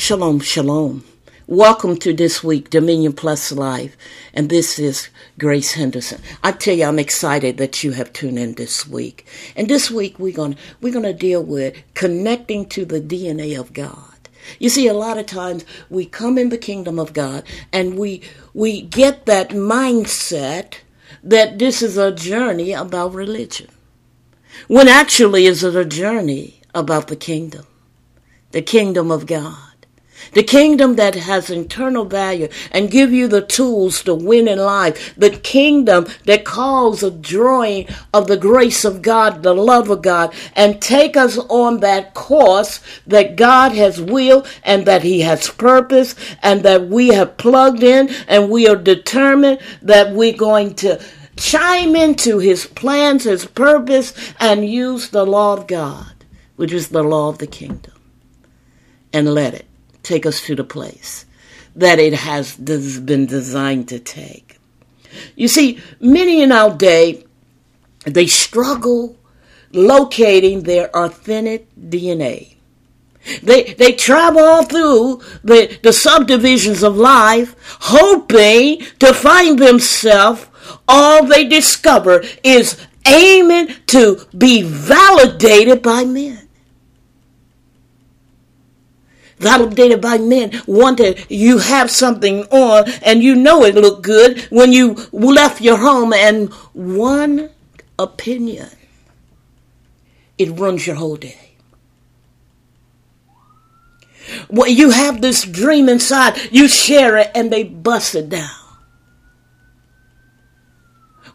Shalom, shalom. Welcome to this week, Dominion Plus Life, and this is Grace Henderson. I tell you, I'm excited that you have tuned in this week. And this week, we're gonna deal with connecting to the DNA of God. You see, a lot of times we come in the kingdom of God and we get that mindset that this is a journey about religion, when actually it's a journey about the kingdom of God. The kingdom that has internal value and give you the tools to win in life. The kingdom that calls a drawing of the grace of God, the love of God, and take us on that course that God has will and that He has purpose and that we have plugged in and we are determined that we're going to chime into His plans, His purpose, and use the law of God, which is the law of the kingdom, and let it take us to the place that it has been designed to take. You see, many in our day, they struggle locating their authentic DNA. They travel all through the subdivisions of life, hoping to find themselves. All they discover is aiming to be validated by men. Validated by men, wanted you have something on and you know it looked good when you left your home, and one opinion, it runs your whole day. Well, you have this dream inside, you share it, and they bust it down.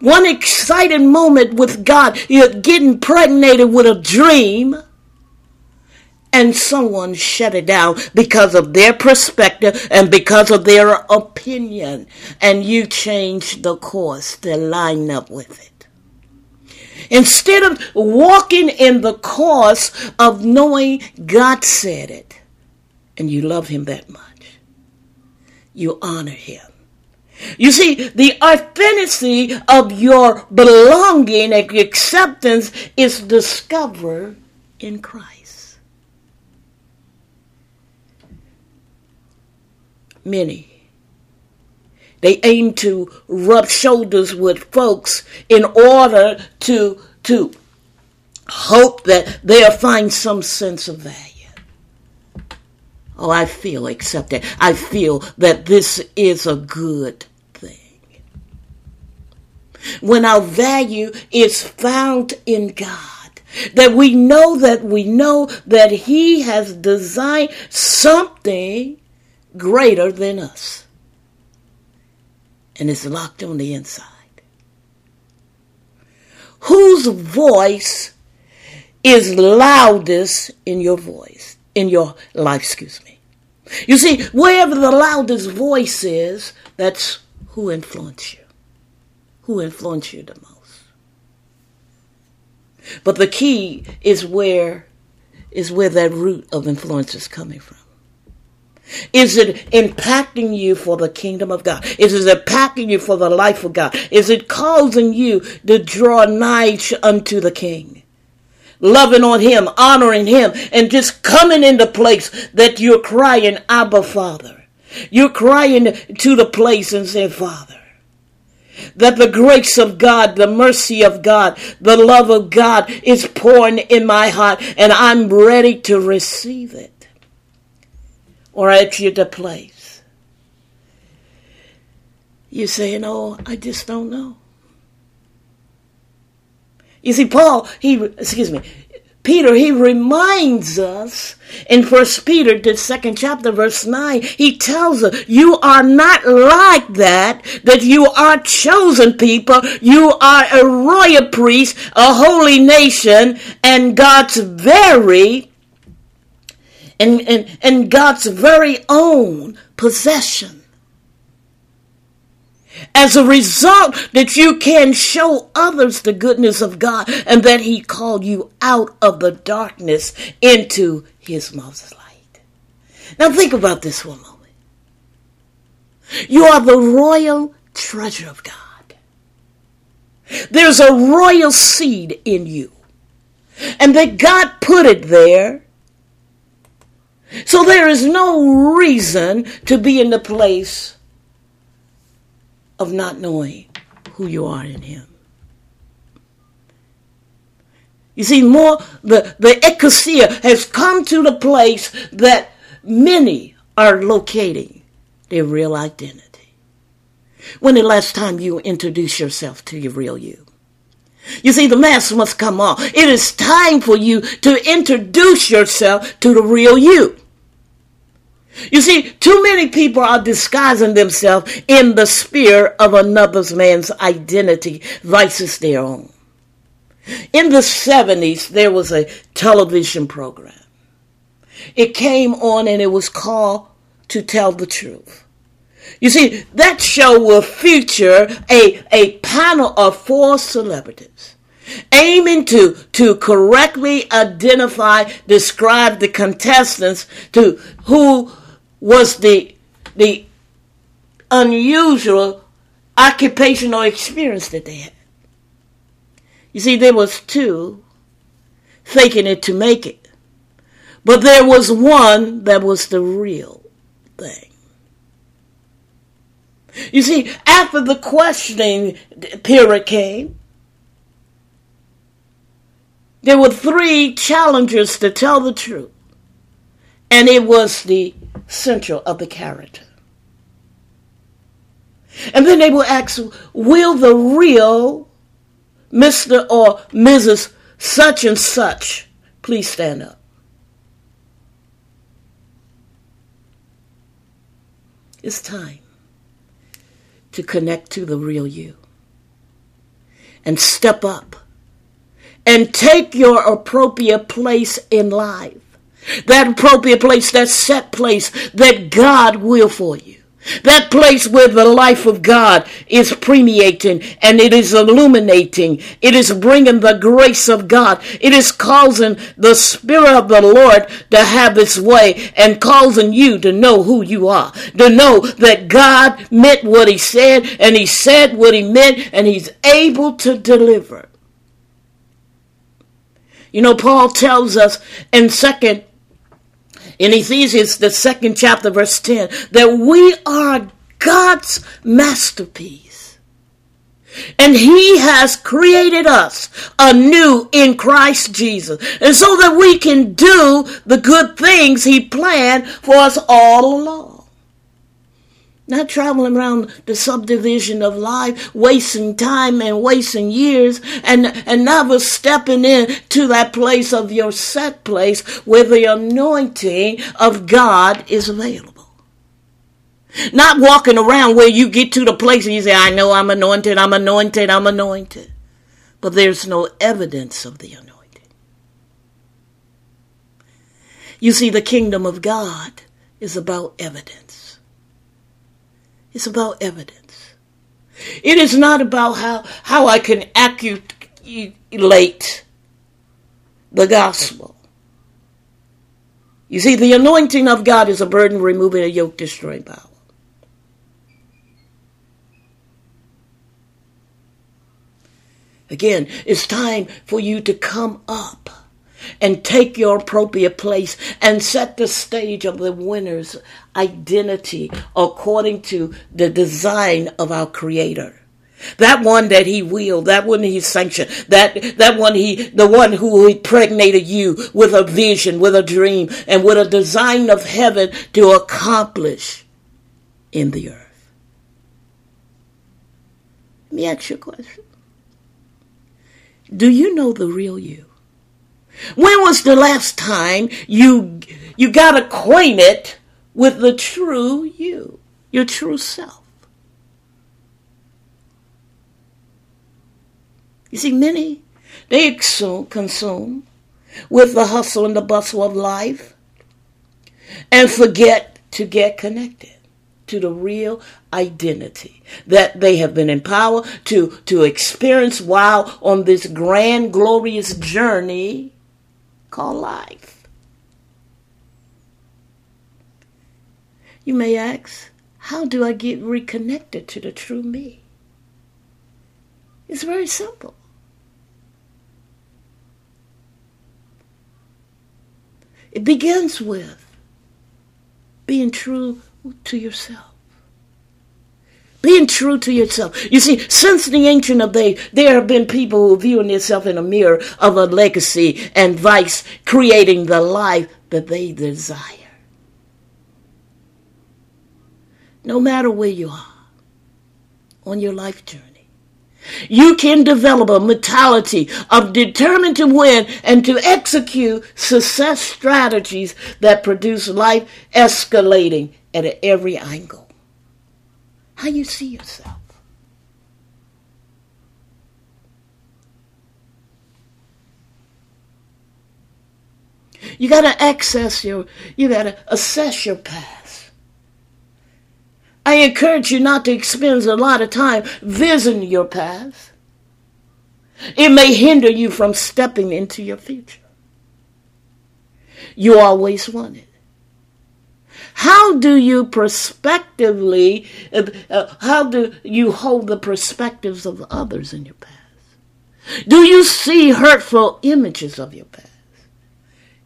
One excited moment with God, you're getting impregnated with a dream, and someone shut it down because of their perspective and because of their opinion. And you change the course to line up with it. Instead of walking in the course of knowing God said it, and you love Him that much, you honor Him. You see, the authenticity of your belonging and acceptance is discovered in Christ. Many, they aim to rub shoulders with folks in order to hope that they'll find some sense of value. Oh, I feel accepted. I feel that this is a good thing. When our value is found in God, that we know that He has designed something greater than us, and it's locked on the inside. Whose voice is loudest in your life? Excuse me. You see, wherever the loudest voice is, that's who influenced you. Who influenced you the most? But the key is where that root of influence is coming from. Is it impacting you for the kingdom of God? Is it impacting you for the life of God? Is it causing you to draw nigh unto the King? Loving on Him, honoring Him, and just coming into place that you're crying, Abba, Father. You're crying to the place and saying, Father. That the grace of God, the mercy of God, the love of God is pouring in my heart, and I'm ready to receive it. Or at you the place. You're saying, oh, I just don't know. You see, Peter, he reminds us in 1 Peter, the 2nd chapter, verse 9, he tells us, you are not like that you are chosen people, you are a royal priest, a holy nation, and God's very and God's very own possession. As a result, that you can show others the goodness of God and that he called you out of the darkness into his marvelous light. Now think about this for a moment. You are the royal treasure of God. There's a royal seed in you. And that God put it there. So there is no reason to be in the place of not knowing who you are in him. You see, the ecclesia has come to the place that many are locating their real identity. When the last time you introduced yourself to your real you? You see, the mask must come off. It is time for you to introduce yourself to the real you. You see, too many people are disguising themselves in the sphere of another man's identity versus their own. In the 70s, there was a television program. It came on and it was called To Tell the Truth. You see, that show will feature a panel of four celebrities, aiming to correctly identify, describe the contestants to who was the unusual occupational experience that they had. You see, there was two faking it to make it, but there was one that was the real thing. You see, after the questioning period came, there were three challengers to tell the truth, and it was the central of the character. And then they will ask, will the real Mr. or Mrs. such and such please stand up? It's time to connect to the real you and step up and take your appropriate place in life. That appropriate place, that set place that God will for you. That place where the life of God is permeating and it is illuminating. It is bringing the grace of God. It is causing the Spirit of the Lord to have its way and causing you to know who you are. To know that God meant what he said and he said what he meant and he's able to deliver. You know, Paul tells us in Ephesians, the 2nd chapter, verse 10, that we are God's masterpiece. And he has created us anew in Christ Jesus. And so that we can do the good things he planned for us all along. Not traveling around the subdivision of life, wasting time and wasting years, and never stepping in to that place of your set place where the anointing of God is available. Not walking around where you get to the place and you say, I know I'm anointed, I'm anointed, I'm anointed. But there's no evidence of the anointing. You see, the kingdom of God is about evidence. It's about evidence. It is not about how I can acculate the gospel. You see, the anointing of God is a burden removing, a yoke destroying power. Again, it's time for you to come up and take your appropriate place and set the stage of the winner's identity according to the design of our Creator. That one that he willed, that one he sanctioned, the one who impregnated you with a vision, with a dream, and with a design of heaven to accomplish in the earth. Let me ask you a question. Do you know the real you? When was the last time you got acquainted with the true you, your true self? You see, many, they consume with the hustle and the bustle of life, and forget to get connected to the real identity that they have been empowered to experience while on this grand, glorious journey called life. You may ask, how do I get reconnected to the true me? It's very simple. It begins with being true to yourself. Being true to yourself. You see, since the ancient of days, there have been people who viewing themselves in a mirror of a legacy and vice, creating the life that they desire. No matter where you are on your life journey, you can develop a mentality of determined to win and to execute success strategies that produce life escalating at every angle. How you see yourself. You got to assess your past. I encourage you not to spend a lot of time visiting your past. It may hinder you from stepping into your future. You always want it. How do you hold the perspectives of others in your past? Do you see hurtful images of your past?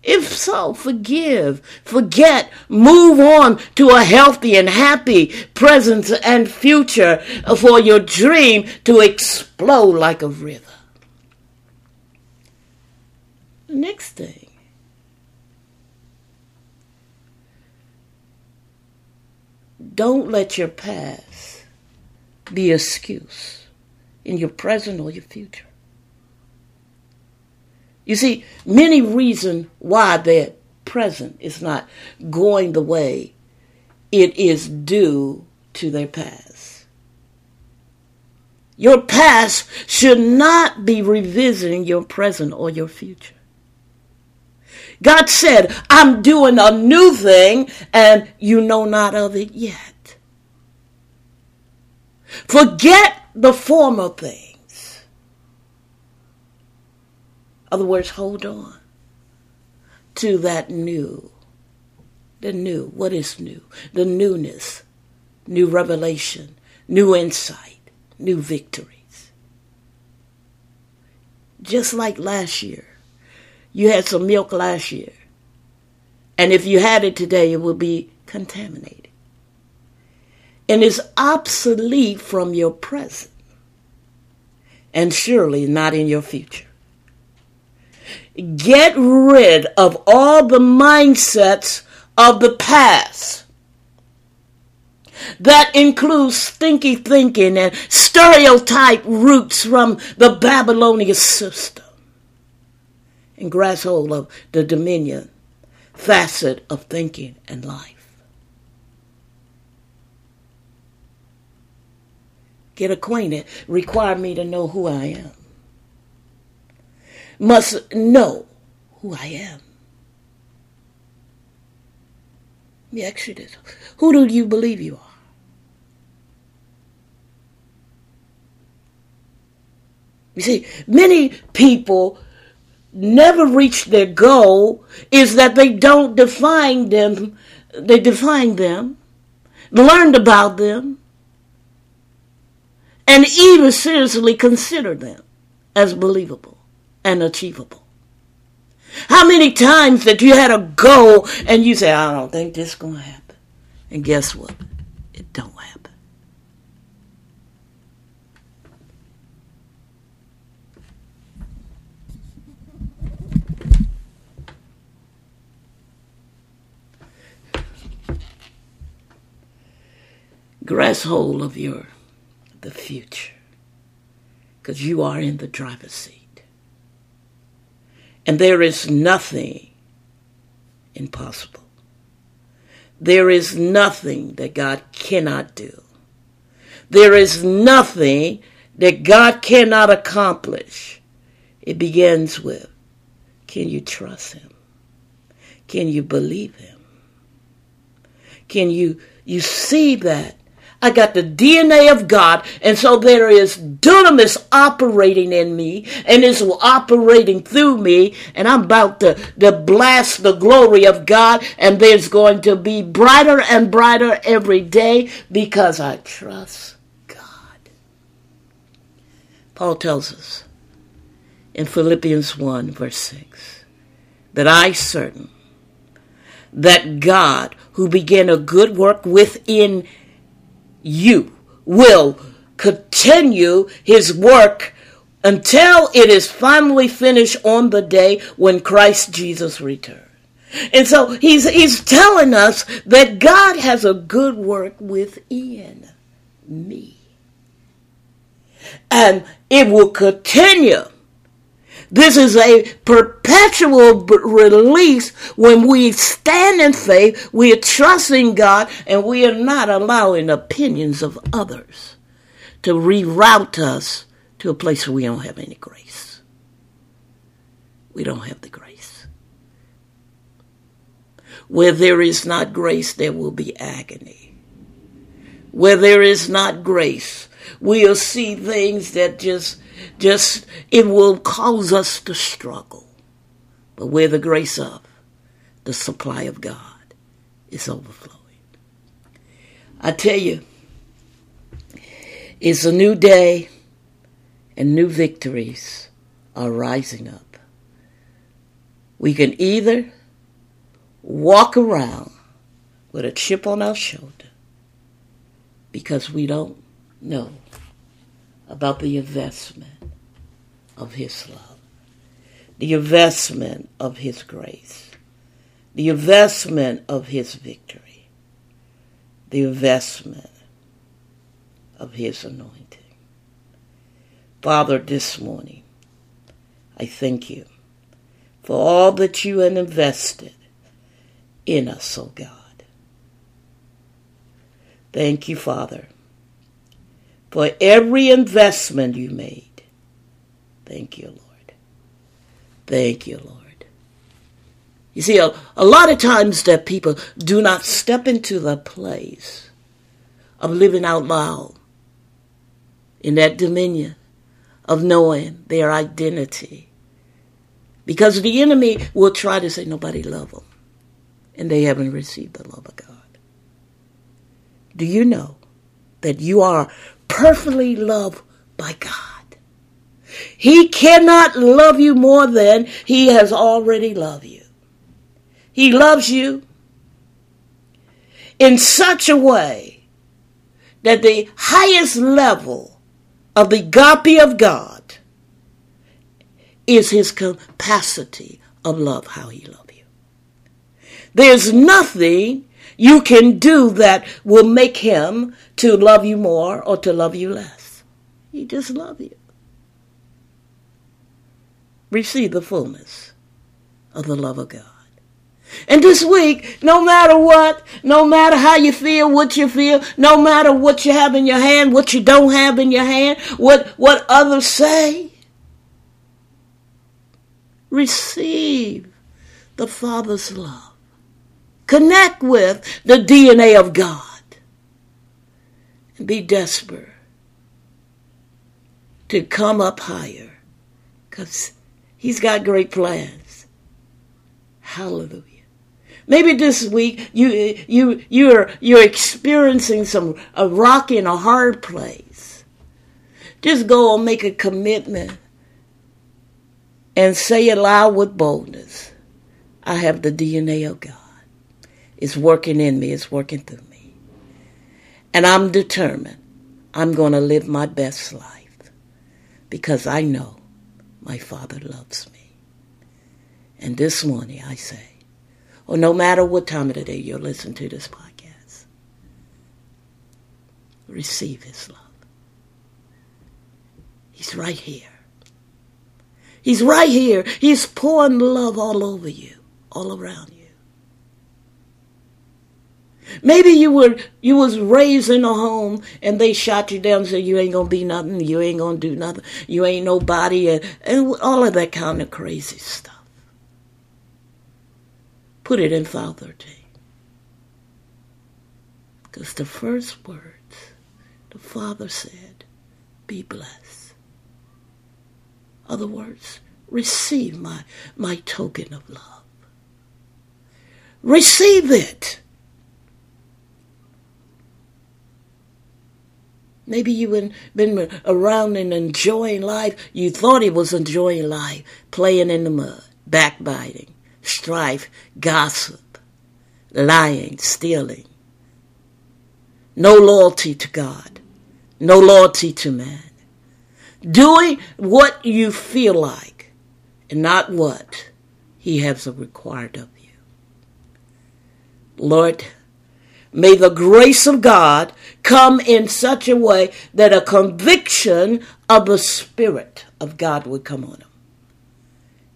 If so, forgive, forget, move on to a healthy and happy present and future for your dream to explode like a river. Next thing. Don't let your past be an excuse in your present or your future. You see, many reasons why their present is not going the way it is due to their past. Your past should not be revisiting your present or your future. God said, I'm doing a new thing, and you know not of it yet. Forget the former thing. Other words, hold on to that new, what is new, the newness, new revelation, new insight, new victories. Just like last year, you had some milk last year, and if you had it today, it would be contaminated. And it's obsolete from your present, and surely not in your future. Get rid of all the mindsets of the past. That includes stinky thinking and stereotype roots from the Babylonian system and grasp hold of the dominion facet of thinking and life. Get acquainted require me to know who I am. Must know who I am. The Exodus. Who do you believe you are? You see, many people never reach their goal is that they don't define them. They define them, learned about them, and even seriously consider them as believable and achievable. How many times that you had a goal and you say, I don't think this is going to happen. And guess what? It don't happen. Grasp hold of the future. Because you are in the driver's seat. And there is nothing impossible. There is nothing that God cannot do. There is nothing that God cannot accomplish. It begins with, can you trust Him? Can you believe Him? Can you see that? I got the DNA of God, and so there is dunamis operating in me, and it's operating through me, and I'm about to blast the glory of God, and there's going to be brighter and brighter every day because I trust God. Paul tells us in Philippians 1, verse 6, that I certain that God, who began a good work within you, will continue his work until it is finally finished on the day when Christ Jesus returns. And so he's telling us that God has a good work within me, and it will continue. This is a perpetual release. When we stand in faith, we are trusting God, and we are not allowing opinions of others to reroute us to a place where we don't have any grace. We don't have the grace. Where there is not grace, there will be agony. Where there is not grace, we'll see things that just it will cause us to struggle. But where the grace of the supply of God is overflowing. I tell you, it's a new day, and new victories are rising up. We can either walk around with a chip on our shoulder because we don't know about the investment of his love, the investment of his grace, the investment of his victory, the investment of his anointing. Father, this morning, I thank you for all that you have invested in us, oh God. Thank you, Father, for every investment you made. Thank you, Lord. Thank you, Lord. You see, a lot of times that people do not step into the place of living out loud in that dominion of knowing their identity, because the enemy will try to say nobody loves them, and they haven't received the love of God. Do you know that you are perfectly loved by God? He cannot love you more than he has already loved you. He loves you in such a way that the highest level of the agape of God is his capacity of love, how he loves you. There's nothing you can do that will make him to love you more or to love you less. He just loves you. Receive the fullness of the love of God. And this week, no matter what, no matter how you feel, what you feel, no matter what you have in your hand, what you don't have in your hand, what others say, receive the Father's love. Connect with the DNA of God. Be desperate to come up higher, because he's got great plans. Hallelujah. Maybe this week you're experiencing a rock in a hard place. Just go and make a commitment and say it loud with boldness. I have the DNA of God. It's working in me. It's working through me. And I'm determined. I'm going to live my best life because I know my Father loves me. And this morning I say, no matter what time of the day you're listening to this podcast, receive his love. He's right here. He's right here. He's pouring love all over you, all around you. Maybe you was raised in a home and they shot you down and said you ain't going to be nothing, you ain't going to do nothing, you ain't nobody, and all of that kind of crazy stuff. Put it in Psalm 13. Because the first words, the Father said, be blessed. Other words, receive my token of love. Receive it. Maybe you've been around and enjoying life. You thought he was enjoying life, playing in the mud, backbiting, strife, gossip, lying, stealing. No loyalty to God. No loyalty to man. Doing what you feel like and not what he has required of you. Lord, may the grace of God come in such a way that a conviction of the Spirit of God would come on them.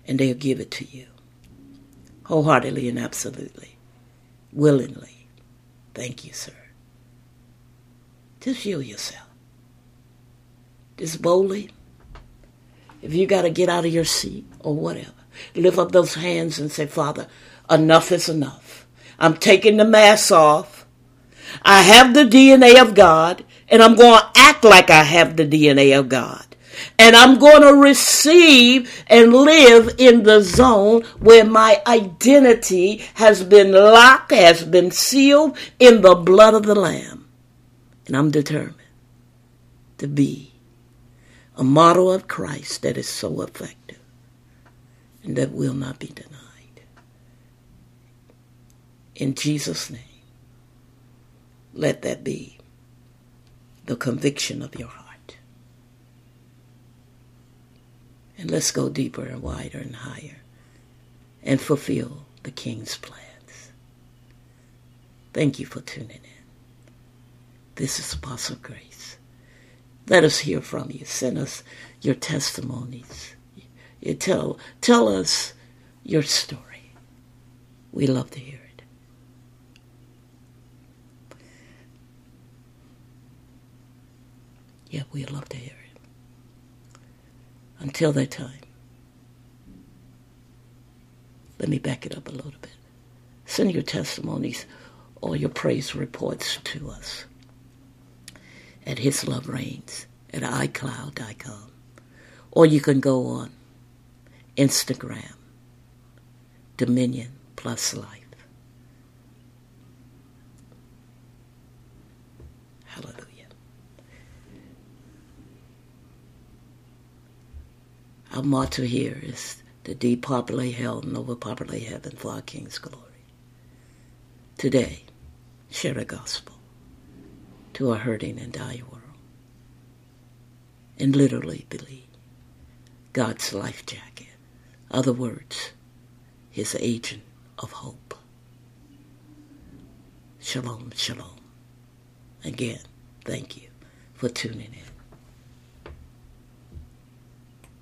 And they'll give it to you. Wholeheartedly and absolutely. Willingly. Thank you, sir. Just heal yourself. Just boldly. If you got to get out of your seat or whatever, lift up those hands and say, Father, enough is enough. I'm taking the mask off. I have the DNA of God, and I'm going to act like I have the DNA of God. And I'm going to receive and live in the zone where my identity has been locked, has been sealed in the blood of the Lamb. And I'm determined to be a model of Christ that is so effective and that will not be denied. In Jesus' name, let that be the conviction of your heart. And let's go deeper and wider and higher and fulfill the King's plans. Thank you for tuning in. This is Apostle Grace. Let us hear from you. Send us your testimonies. You tell us your story. We love to hear it. Yeah, we love to hear it. Until that time, let me back it up a little bit. Send your testimonies or your praise reports to us at HisLoveReigns at iCloud.com. Or you can go on Instagram, Dominion Plus Life. Hallelujah. Our motto here is to depopulate hell and overpopulate heaven for our King's glory. Today, share the gospel to a hurting and dying world. And literally believe God's life jacket. Other words, his agent of hope. Shalom, shalom. Again, thank you for tuning in.